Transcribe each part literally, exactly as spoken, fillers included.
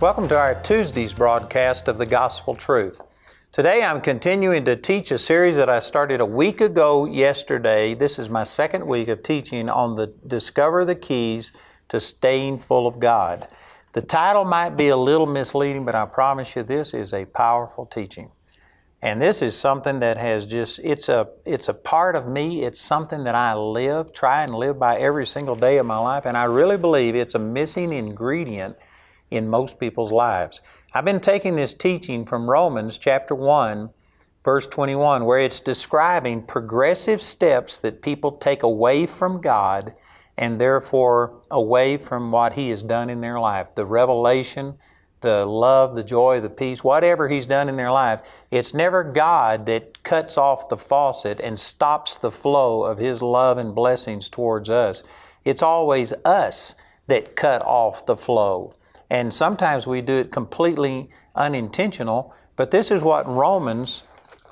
Welcome to our Tuesday's broadcast of the Gospel Truth. Today I'm continuing to teach a series that I started a week ago yesterday. This is my second week of teaching on the Discover the Keys to Staying Full of God. The title might be a little misleading, but I promise you this is a powerful teaching. And this is something that has just, it's a, it's a part of me. It's something that I live, try and live by every single day of my life. And I really believe it's a missing ingredient in most people's lives. I've been taking this teaching from Romans chapter one, verse twenty-one, where it's describing progressive steps that people take away from God and therefore away from what He has done in their life. The revelation, the love, the joy, the peace, whatever He's done in their life. It's never God that cuts off the faucet and stops the flow of His love and blessings towards us. It's always us that cut off the flow. And sometimes we do it completely unintentional, but this is what Romans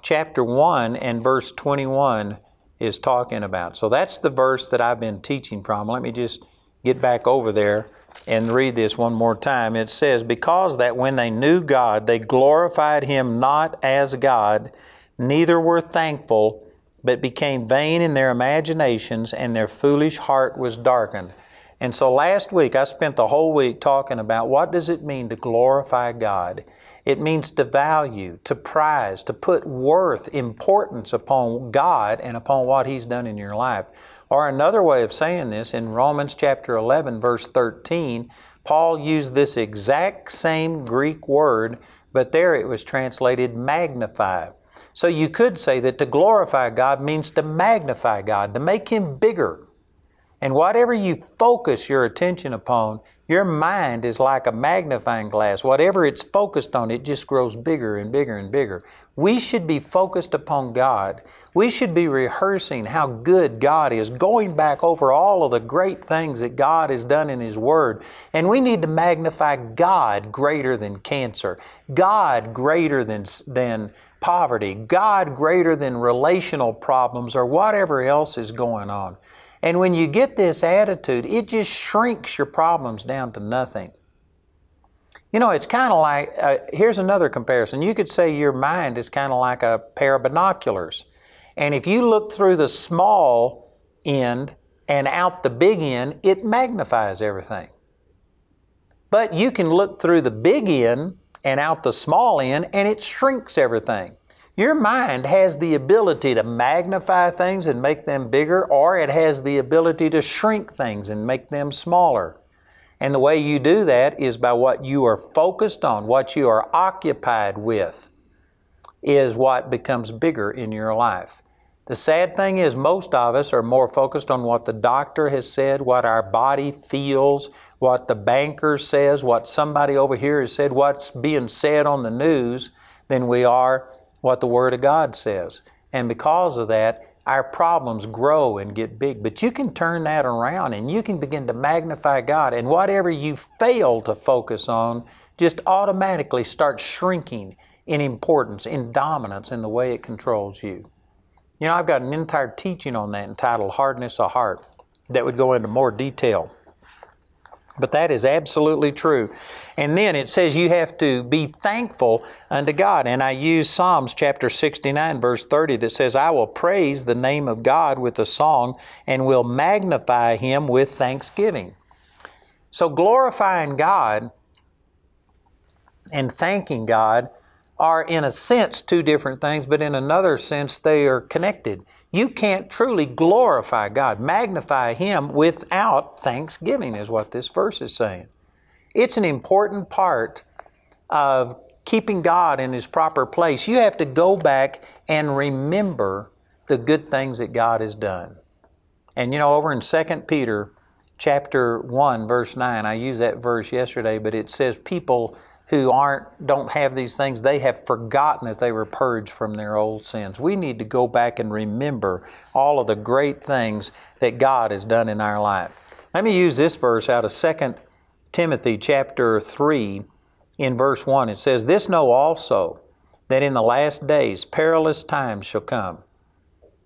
chapter one and verse twenty-one is talking about. So that's the verse that I've been teaching from. Let me just get back over there and read this one more time. It says, "Because that when they knew God, they glorified Him not as God, neither were thankful, but became vain in their imaginations, and their foolish heart was darkened." And so last week, I spent the whole week talking about what does it mean to glorify God? It means to value, to prize, to put worth, importance upon God and upon what He's done in your life. Or another way of saying this, in Romans chapter eleven, verse thirteen, Paul used this exact same Greek word, but there it was translated magnify. So you could say that to glorify God means to magnify God, to make Him bigger. And whatever you focus your attention upon, your mind is like a magnifying glass. Whatever it's focused on, it just grows bigger and bigger and bigger. We should be focused upon God. We should be rehearsing how good God is, going back over all of the great things that God has done in His Word. And we need to magnify God greater than cancer, God greater than, than poverty, God greater than relational problems or whatever else is going on. And when you get this attitude, it just shrinks your problems down to nothing. You know, it's kind of like, uh, here's another comparison. You could say your mind is kind of like a pair of binoculars. And if you look through the small end and out the big end, it magnifies everything. But you can look through the big end and out the small end, and it shrinks everything. Your mind has the ability to magnify things and make them bigger, or it has the ability to shrink things and make them smaller. And the way you do that is by what you are focused on, what you are occupied with, is what becomes bigger in your life. The sad thing is most of us are more focused on what the doctor has said, what our body feels, what the banker says, what somebody over here has said, what's being said on the news, than we are what the Word of God says. And because of that, our problems grow and get big. But you can turn that around and you can begin to magnify God. And whatever you fail to focus on just automatically starts shrinking in importance, in dominance, in the way it controls you. You know, I've got an entire teaching on that entitled Hardness of Heart that would go into more detail. But that is absolutely true. And then it says you have to be thankful unto God. And I use Psalms chapter sixty-nine, verse thirty that says, "I will praise the name of God with a song and will magnify Him with thanksgiving." So glorifying God and thanking God are in a sense two different things, but in another sense they are connected. You can't truly glorify God, magnify Him without thanksgiving is what this verse is saying. It's an important part of keeping God in His proper place. You have to go back and remember the good things that God has done. And you know, over in Second Peter chapter one, verse nine, I used that verse yesterday, but it says people who aren't, don't have these things, they have forgotten that they were purged from their old sins. We need to go back and remember all of the great things that God has done in our life. Let me use this verse out of Second Timothy chapter three in verse one. It says, "This know also, that in the last days perilous times shall come."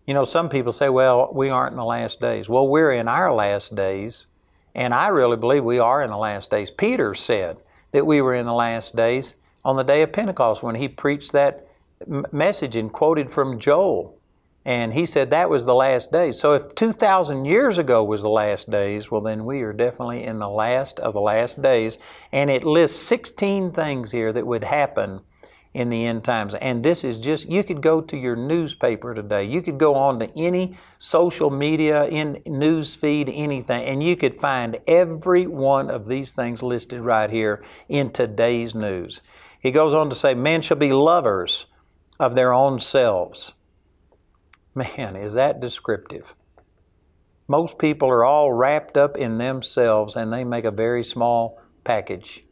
You know, some people say, well, we aren't in the last days. Well, we're in our last days, and I really believe we are in the last days. Peter said that we were in the last days on the day of Pentecost when he preached that message and quoted from Joel. And he said that was the last days. So if two thousand years ago was the last days, well, then we are definitely in the last of the last days. And it lists sixteen things here that would happen in the end times. And this is just, you could go to your newspaper today. You could go on to any social media, in news feed, anything, and you could find every one of these things listed right here in today's news. He goes on to say, men shall be lovers of their own selves. Man, is that descriptive? Most people are all wrapped up in themselves and they make a very small package.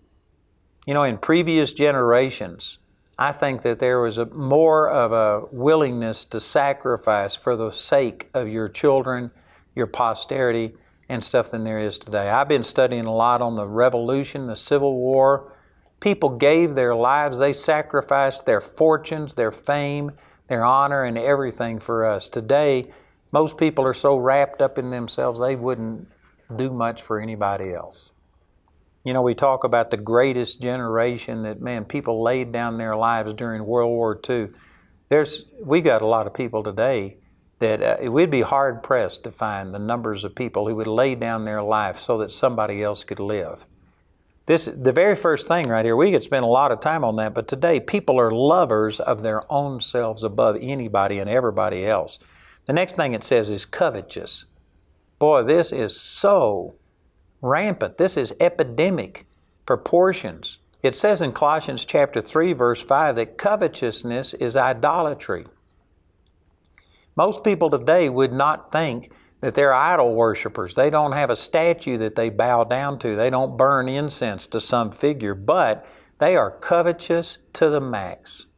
You know, in previous generations, I think that there was a, more of a willingness to sacrifice for the sake of your children, your posterity, and stuff than there is today. I've been studying a lot on the Revolution, the Civil War. People gave their lives, they sacrificed their fortunes, their fame, their honor, and everything for us. Today, most people are so wrapped up in themselves, they wouldn't do much for anybody else. You know, we talk about the greatest generation that, man, people laid down their lives during World War Two. There's, we got a lot of people today that uh, it would be hard-pressed to find the numbers of people who would lay down their life so that somebody else could live. This, the very first thing right here, we could spend a lot of time on that, but today people are lovers of their own selves above anybody and everybody else. The next thing it says is covetous. Boy, this is so rampant. This is epidemic proportions. It says in Colossians chapter three, verse five, that covetousness is idolatry. Most people today would not think that they're idol worshipers. They don't have a statue that they bow down to. They don't burn incense to some figure, but they are covetous to the max.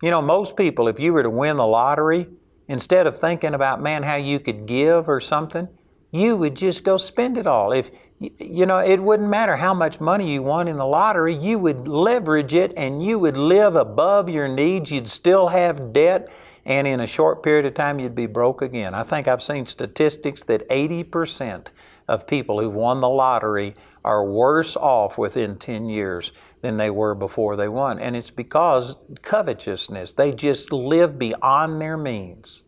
You know, most people, if you were to win the lottery, instead of thinking about, man, how you could give or something, you would just go spend it all. If, you know, it wouldn't matter how much money you won in the lottery, you would leverage it and you would live above your needs. You'd still have debt, and in a short period of time, you'd be broke again. I think I've seen statistics that eighty percent of people who've won the lottery are worse off within ten years than they were before they won. And it's because covetousness. They just live beyond their means.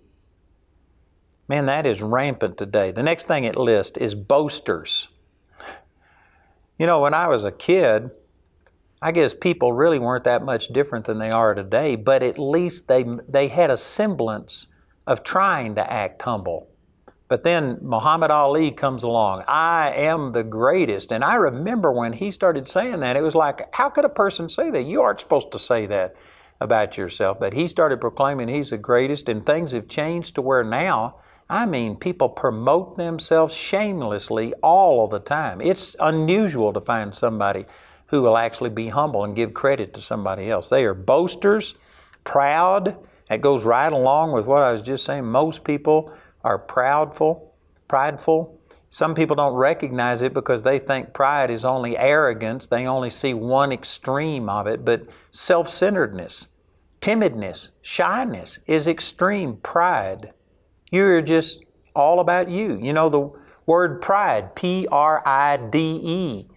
Man, that is rampant today. The next thing it lists is boasters. You know, when I was a kid, I guess people really weren't that much different than they are today, but at least they, they had a semblance of trying to act humble. But then Muhammad Ali comes along. I am the greatest. And I remember when he started saying that, it was like, how could a person say that? You aren't supposed to say that about yourself. But he started proclaiming he's the greatest, and things have changed to where now, I mean, people promote themselves shamelessly all of the time. It's unusual to find somebody who will actually be humble and give credit to somebody else. They are boasters, proud. That goes right along with what I was just saying. Most people are proudful, prideful. Some people don't recognize it because they think pride is only arrogance. They only see one extreme of it, but self-centeredness, timidness, shyness is extreme pride. You're just all about you. You know, the word pride, P R I D E.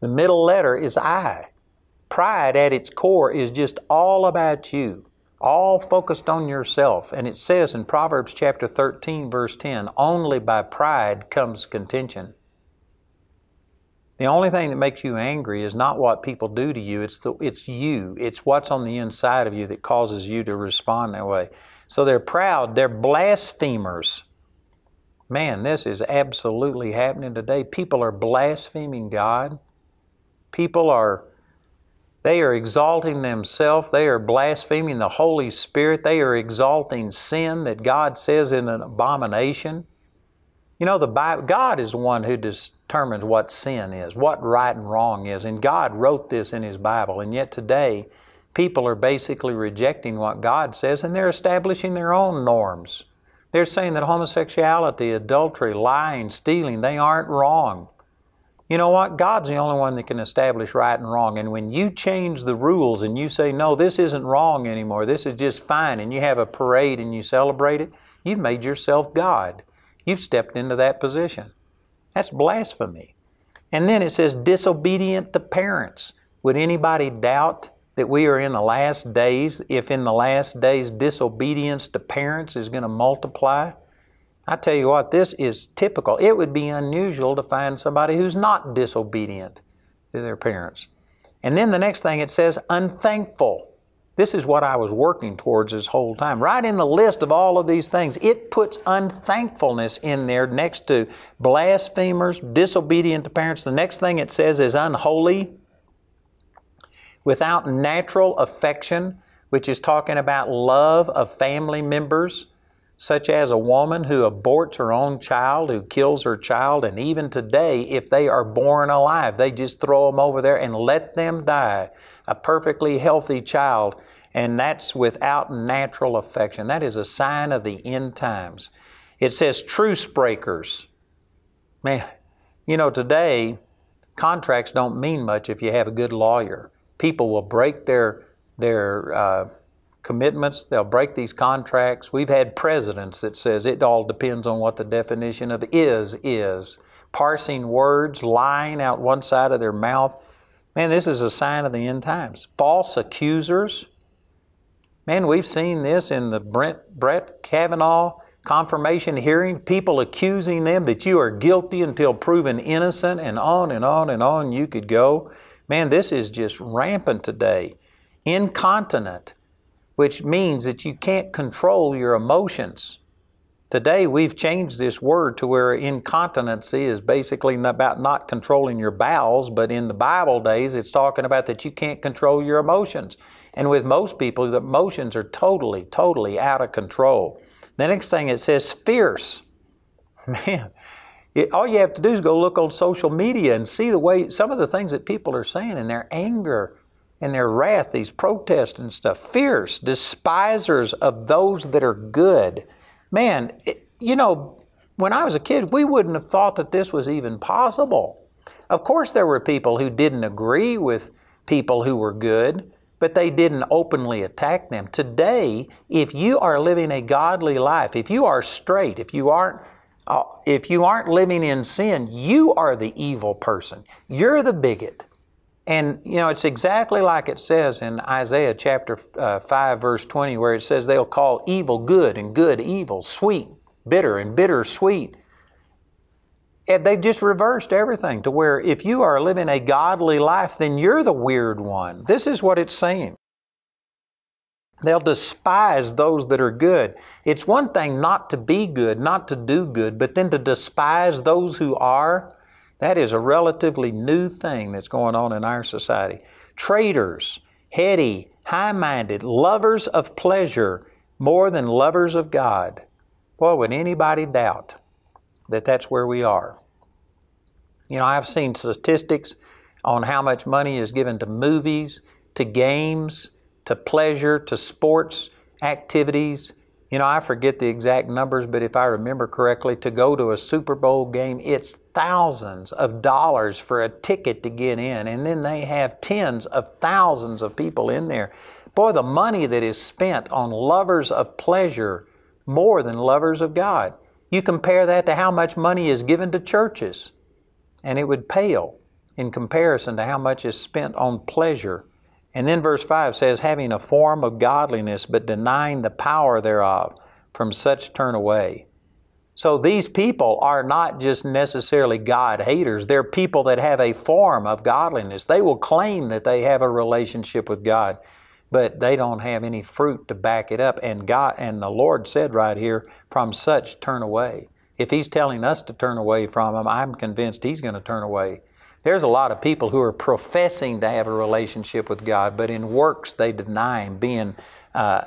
The middle letter is I. Pride at its core is just all about you, all focused on yourself. And it says in Proverbs chapter thirteen, verse ten, only by pride comes contention. The only thing that makes you angry is not what people do to you. It's the, it's you. It's what's on the inside of you that causes you to respond that way. So they're proud, they're blasphemers. Man, this is absolutely happening today. People are blaspheming God. People are, they are exalting themselves. They are blaspheming the Holy Spirit. They are exalting sin that God says is an abomination. You know, the Bible, God is the one who determines what sin is, what right and wrong is, and God wrote this in His Bible. And yet today, people are basically rejecting what God says, and they're establishing their own norms. They're saying that homosexuality, adultery, lying, stealing, they aren't wrong. You know what? God's the only one that can establish right and wrong. And when you change the rules and you say, no, this isn't wrong anymore, this is just fine, and you have a parade and you celebrate it, you've made yourself God. You've stepped into that position. That's blasphemy. And then it says, disobedient to parents. Would anybody doubt that we are in the last days, if in the last days disobedience to parents is going to multiply? I tell you what, this is typical. It would be unusual to find somebody who's not disobedient to their parents. And then the next thing it says, unthankful. This is what I was working towards this whole time. Right in the list of all of these things, it puts unthankfulness in there next to blasphemers, disobedient to parents. The next thing it says is unholy, without natural affection, which is talking about love of family members, such as a woman who aborts her own child, who kills her child, and even today, if they are born alive, they just throw them over there and let them die, a perfectly healthy child, and that's without natural affection. That is a sign of the end times. It says truce breakers. Man, you know, today, contracts don't mean much if you have a good lawyer. People will break their, their, uh, commitments, they'll break these contracts. We've had presidents that says it all depends on what the definition of is is. Parsing words, lying out one side of their mouth. Man, this is a sign of the end times. False accusers. Man, we've seen this in the Brent, Brett Kavanaugh confirmation hearing, people accusing them that you are guilty until proven innocent, and on and on and on you could go. Man, this is just rampant today. Incontinent, which means that you can't control your emotions. Today we've changed this word to where incontinency is basically about not controlling your bowels, but in the Bible days it's talking about that you can't control your emotions. And with most people, the emotions are totally, totally out of control. The next thing it says, fierce. Man, it, all you have to do is go look on social media and see the way, some of the things that people are saying in their anger and their wrath, these protests and stuff. Fierce, despisers of those that are good. Man, it, you know, when I was a kid, we wouldn't have thought that this was even possible. Of course there were people who didn't agree with people who were good, but they didn't openly attack them. Today, if you are living a godly life, if you are straight, if you aren't uh, if you aren't living in sin, you are the evil person. You're the bigot. And, you know, it's exactly like it says in Isaiah chapter uh, five, verse twenty, where it says they'll call evil good and good evil, sweet, bitter, and bitter sweet. And they've just reversed everything to where if you are living a godly life, then you're the weird one. This is what it's saying. They'll despise those that are good. It's one thing not to be good, not to do good, but then to despise those who are. That is a relatively new thing that's going on in our society. Traitors, heady, high-minded, lovers of pleasure more than lovers of God. Boy, would anybody doubt that that's where we are. You know, I've seen statistics on how much money is given to movies, to games, to pleasure, to sports activities. You know, I forget the exact numbers, but if I remember correctly, to go to a Super Bowl game, it's thousands of dollars for a ticket to get in, and then they have tens of thousands of people in there. Boy, the money that is spent on lovers of pleasure more than lovers of God. You compare that to how much money is given to churches, and it would pale in comparison to how much is spent on pleasure. And then verse five says, having a form of godliness, but denying the power thereof, from such turn away. So these people are not just necessarily God haters. They're people that have a form of godliness. They will claim that they have a relationship with God, but they don't have any fruit to back it up. And God, and the Lord said right here, from such turn away. If He's telling us to turn away from Him, I'm convinced He's going to turn away. There's a lot of people who are professing to have a relationship with God, but in works they deny Him, being, uh,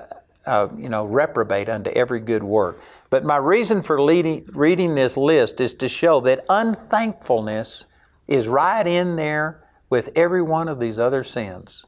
uh, you know, reprobate unto every good work. But my reason for leading, reading this list is to show that unthankfulness is right in there with every one of these other sins.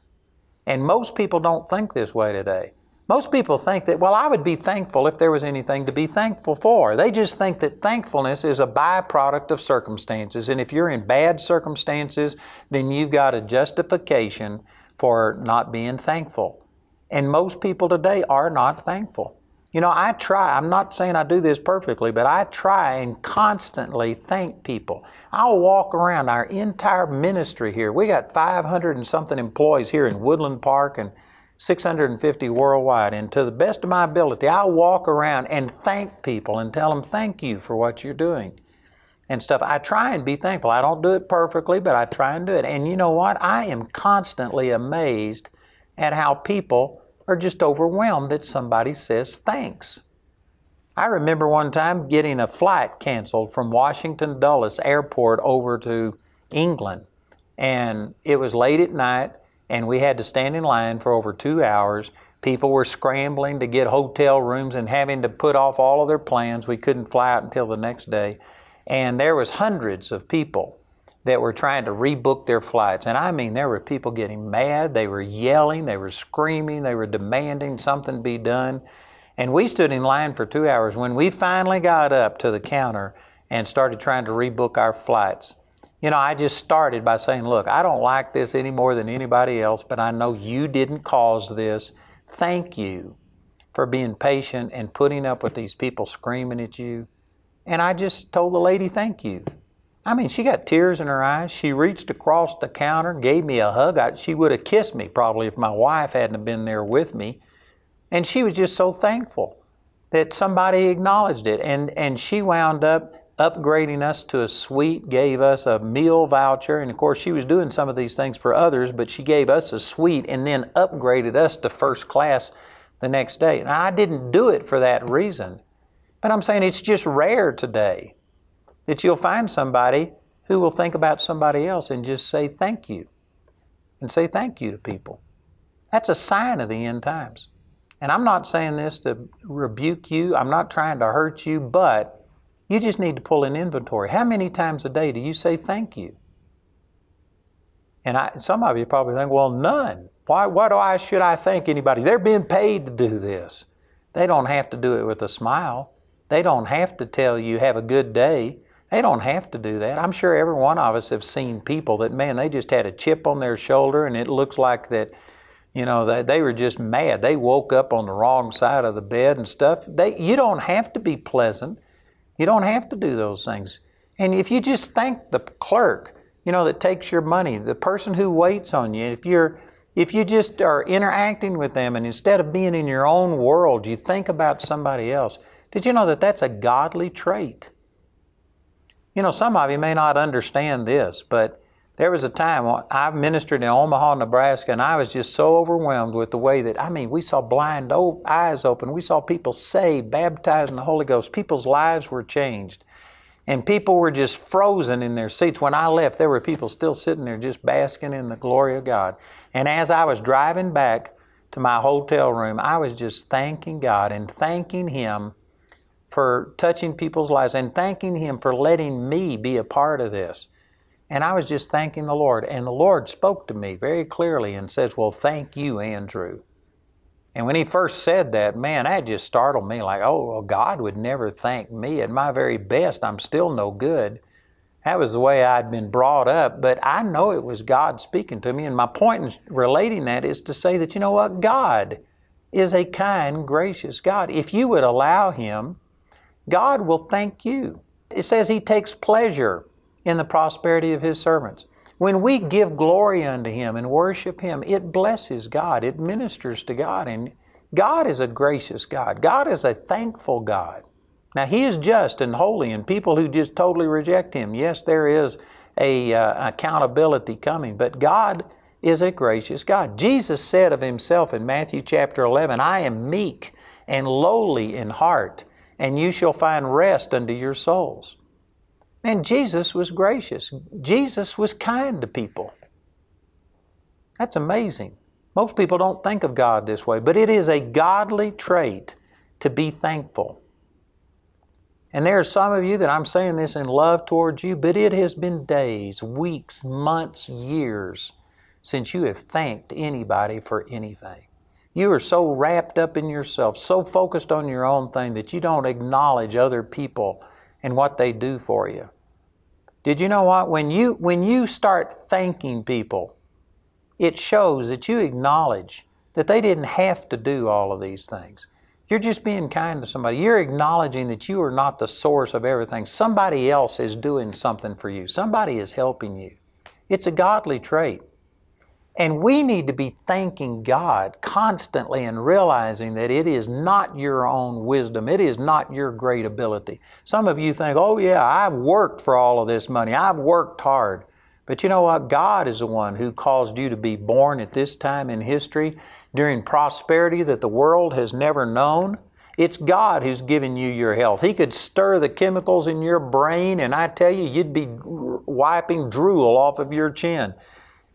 And most people don't think this way today. Most people think that, well, I would be thankful if there was anything to be thankful for. They just think that thankfulness is a byproduct of circumstances. And if you're in bad circumstances, then you've got a justification for not being thankful. And most people today are not thankful. You know, I try, I'm not saying I do this perfectly, but I try and constantly thank people. I'll walk around our entire ministry here. We got five hundred and something employees here in Woodland Park and six hundred fifty worldwide. And to the best of my ability, I'll walk around and thank people and tell them thank you for what you're doing and stuff. I try and be thankful. I don't do it perfectly, but I try and do it. And you know what? I am constantly amazed at how people are just overwhelmed that somebody says thanks. I remember one time getting a flight canceled from Washington Dulles Airport over to England. And it was late at night, and we had to stand in line for over two hours. People were scrambling to get hotel rooms and having to put off all of their plans. We couldn't fly out until the next day. And there was hundreds of people that were trying to rebook their flights. And I mean, there were people getting mad. They were yelling. They were screaming. They were demanding something be done. And we stood in line for two hours. When we finally got up to the counter and started trying to rebook our flights, you know, I just started by saying, look, I don't like this any more than anybody else, but I know you didn't cause this. Thank you for being patient and putting up with these people screaming at you. And I just told the lady, thank you. I mean, she got tears in her eyes. She reached across the counter, gave me a hug. I, she would have kissed me probably if my wife hadn't been there with me. And she was just so thankful that somebody acknowledged it. And, and she wound up upgrading us to a suite, gave us a meal voucher. And of course, she was doing some of these things for others, but she gave us a suite and then upgraded us to first class the next day. And I didn't do it for that reason. But I'm saying it's just rare today that you'll find somebody who will think about somebody else and just say thank you, and say thank you to people. That's a sign of the end times. And I'm not saying this to rebuke you. I'm not trying to hurt you, but you just need to pull an inventory. How many times a day do you say thank you? And I, some of you probably think, well, none. Why, why do I, should I thank anybody? They're being paid to do this. They don't have to do it with a smile. They don't have to tell you, have a good day. They don't have to do that. I'm sure every one of us have seen people that, man, they just had a chip on their shoulder and it looks like that, you know, they, they were just mad. They woke up on the wrong side of the bed and stuff. They, you don't have to be pleasant. You don't have to do those things. And if you just thank the clerk, you know, that takes your money, the person who waits on you, if you're, if you just are interacting with them and instead of being in your own world, you think about somebody else. Did you know that that's a godly trait? You know, some of you may not understand this, but there was a time I ministered in Omaha, Nebraska, and I was just so overwhelmed with the way that, I mean, we saw blind eyes open. We saw people saved, baptized in the Holy Ghost. People's lives were changed. And people were just frozen in their seats. When I left, there were people still sitting there just basking in the glory of God. And as I was driving back to my hotel room, I was just thanking God and thanking Him for touching people's lives and thanking Him for letting me be a part of this. And I was just thanking the Lord. And the Lord spoke to me very clearly and says, well, thank you, Andrew. And when He first said that, man, that just startled me like, oh, well, God would never thank me. At my very best, I'm still no good. That was the way I'd been brought up, but I know it was God speaking to me. And my point in relating that is to say that, you know what? God is a kind, gracious God. If you would allow Him, God will thank you. It says He takes pleasure in the prosperity of His servants. When we give glory unto Him and worship Him, it blesses God. It ministers to God. And God is a gracious God. God is a thankful God. Now, He is just and holy, and people who just totally reject Him, yes, there is a uh, accountability coming, but God is a gracious God. Jesus said of Himself in Matthew chapter eleven, I am meek and lowly in heart, and you shall find rest unto your souls. Man, Jesus was gracious. Jesus was kind to people. That's amazing. Most people don't think of God this way, but it is a godly trait to be thankful. And there are some of you that I'm saying this in love towards you, but it has been days, weeks, months, years since you have thanked anybody for anything. You are so wrapped up in yourself, so focused on your own thing that you don't acknowledge other people and what they do for you. Did you know what? When you, when you start thanking people, it shows that you acknowledge that they didn't have to do all of these things. You're just being kind to somebody. You're acknowledging that you are not the source of everything. Somebody else is doing something for you. Somebody is helping you. It's a godly trait. And we need to be thanking God constantly and realizing that it is not your own wisdom. It is not your great ability. Some of you think, oh yeah, I've worked for all of this money. I've worked hard. But you know what? God is the one who caused you to be born at this time in history during prosperity that the world has never known. It's God who's given you your health. He could stir the chemicals in your brain, and I tell you, you'd be wiping drool off of your chin.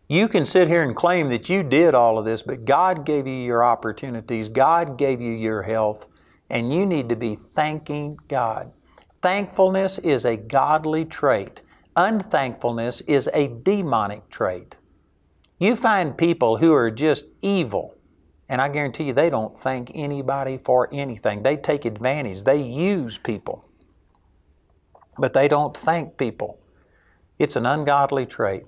You can sit here and claim that you did all of this, but God gave you your opportunities. God gave you your health, and you need to be thanking God. Thankfulness is a godly trait. Unthankfulness is a demonic trait. You find people who are just evil, and I guarantee you they don't thank anybody for anything. They take advantage. They use people, but they don't thank people. It's an ungodly trait.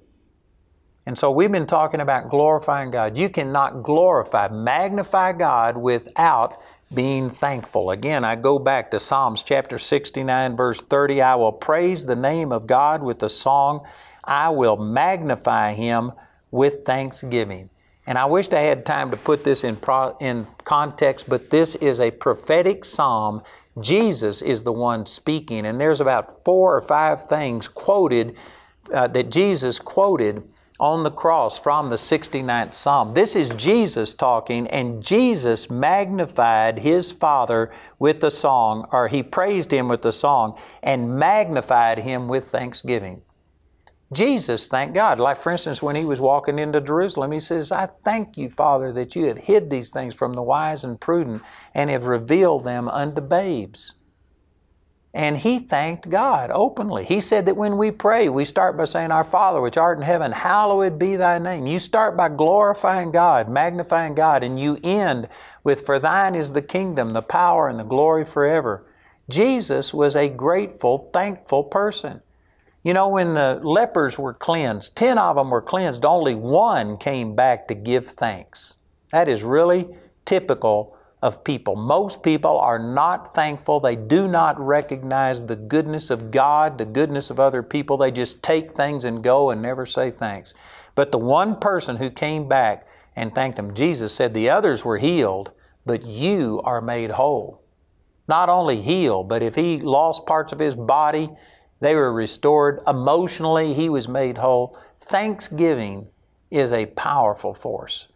And so we've been talking about glorifying God. You cannot glorify, magnify God without being thankful. Again, I go back to Psalms chapter sixty-nine, verse thirty. I will praise the name of God with the song. I will magnify Him with thanksgiving. And I wished I had time to put this in pro- in context, but this is a prophetic psalm. Jesus is the one speaking, and there's about four or five things quoted uh, that Jesus quoted on the cross from the sixty-ninth Psalm. This is Jesus talking, and Jesus magnified His Father with the song, or He praised Him with the song, and magnified Him with thanksgiving. Jesus thanked God. Like, for instance, when He was walking into Jerusalem, He says, I thank You, Father, that You have hid these things from the wise and prudent and have revealed them unto babes. And He thanked God openly. He said that when we pray, we start by saying, Our Father, which art in heaven, hallowed be Thy name. You start by glorifying God, magnifying God, and you end with, For Thine is the kingdom, the power, and the glory forever. Jesus was a grateful, thankful person. You know, when the lepers were cleansed, ten of them were cleansed, only one came back to give thanks. That is really typical of people. Most people are not thankful. They do not recognize the goodness of God, the goodness of other people. They just take things and go and never say thanks. But the one person who came back and thanked Him, Jesus said, the others were healed, but you are made whole. Not only healed, but if he lost parts of his body, they were restored. Emotionally, he was made whole. Thanksgiving is a powerful force,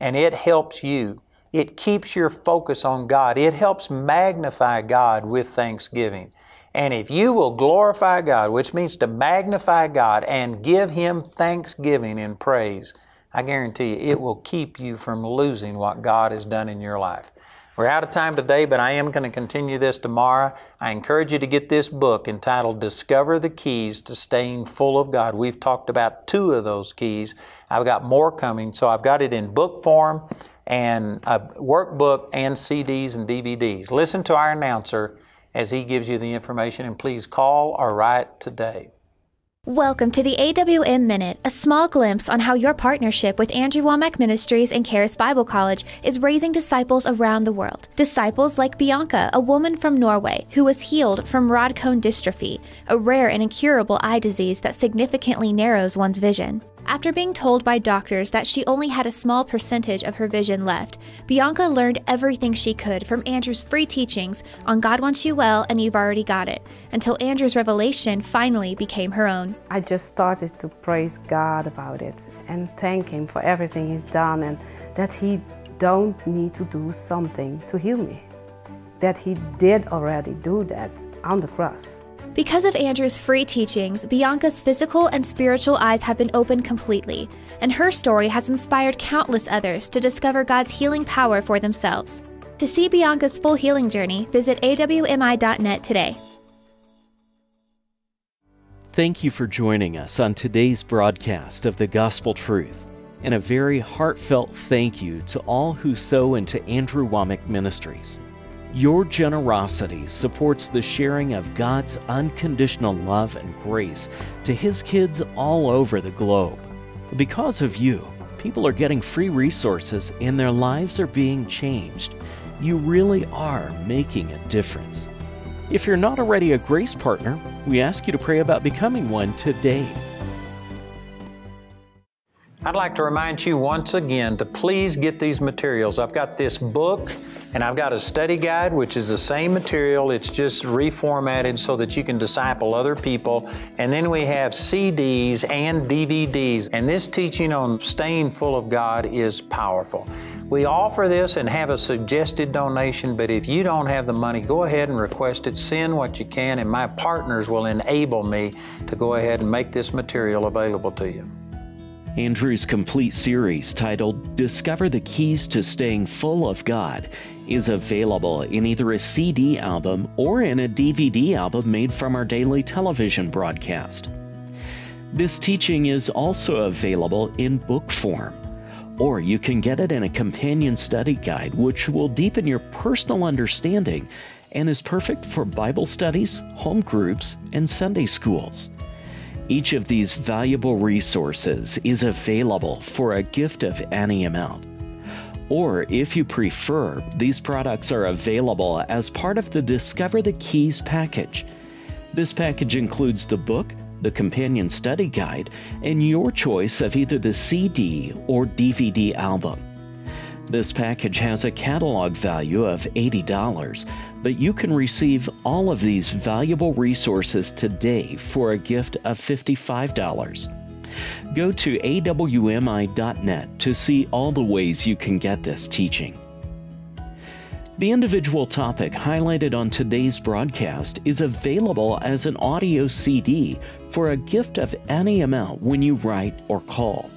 and it helps you. It keeps your focus on God. It helps magnify God with thanksgiving. And if you will glorify God, which means to magnify God and give Him thanksgiving and praise, I guarantee you it will keep you from losing what God has done in your life. We're out of time today, but I am going to continue this tomorrow. I encourage you to get this book entitled Discover the Keys to Staying Full of God. We've talked about two of those keys. I've got more coming, so I've got it in book form, and a workbook, and C Ds and D V Ds. Listen to our announcer as he gives you the information, and please call or write today. Welcome to the A W M Minute, a small glimpse on how your partnership with Andrew Womack Ministries and Karis Bible College is raising disciples around the world. Disciples like Bianca, a woman from Norway who was healed from rod cone dystrophy, a rare and incurable eye disease that significantly narrows one's vision. After being told by doctors that she only had a small percentage of her vision left, Bianca learned everything she could from Andrew's free teachings on God Wants You Well and You've Already Got It, until Andrew's revelation finally became her own. I just started to praise God about it and thank Him for everything He's done, and that He don't need to do something to heal me, that He did already do that on the cross. Because of Andrew's free teachings, Bianca's physical and spiritual eyes have been opened completely, and her story has inspired countless others to discover God's healing power for themselves. To see Bianca's full healing journey, visit A W M I dot net today. Thank you for joining us on today's broadcast of the Gospel Truth, and a very heartfelt thank you to all who sow into Andrew Womack Ministries. Your generosity supports the sharing of God's unconditional love and grace to His kids all over the globe. Because of you, people are getting free resources and their lives are being changed. You really are making a difference. If you're not already a Grace Partner, we ask you to pray about becoming one today. I'd like to remind you once again to please get these materials. I've got this book and I've got a study guide, which is the same material. It's just reformatted so that you can disciple other people. And then we have C Ds and D V Ds. And this teaching on staying full of God is powerful. We offer this and have a suggested donation, but if you don't have the money, go ahead and request it. Send what you can, and my partners will enable me to go ahead and make this material available to you. Andrew's complete series titled Discover the Keys to Staying Full of God is available in either a C D album or in a D V D album made from our daily television broadcast. This teaching is also available in book form, or you can get it in a companion study guide, which will deepen your personal understanding and is perfect for Bible studies, home groups, and Sunday schools. Each of these valuable resources is available for a gift of any amount. Or if you prefer, these products are available as part of the Discover the Keys package. This package includes the book, the companion study guide, and your choice of either the C D or D V D album. This package has a catalog value of eighty dollars, but you can receive all of these valuable resources today for a gift of fifty-five dollars. Go to A W M I dot net to see all the ways you can get this teaching. The individual topic highlighted on today's broadcast is available as an audio C D for a gift of any amount when you write or call.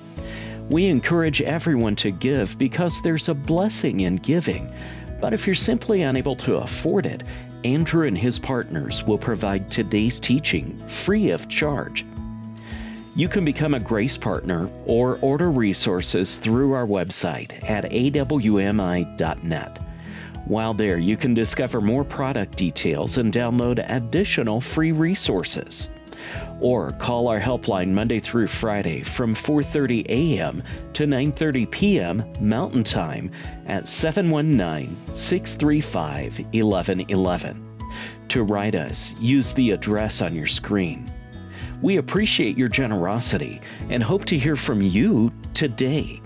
We encourage everyone to give because there's a blessing in giving, but if you're simply unable to afford it, Andrew and his partners will provide today's teaching free of charge. You can become a Grace Partner or order resources through our website at A W M I dot net. While there, you can discover more product details and download additional free resources. Or call our helpline Monday through Friday from four thirty a m to nine thirty p m Mountain Time at seven one nine, six three five, eleven eleven. To write us, use the address on your screen. We appreciate your generosity and hope to hear from you today.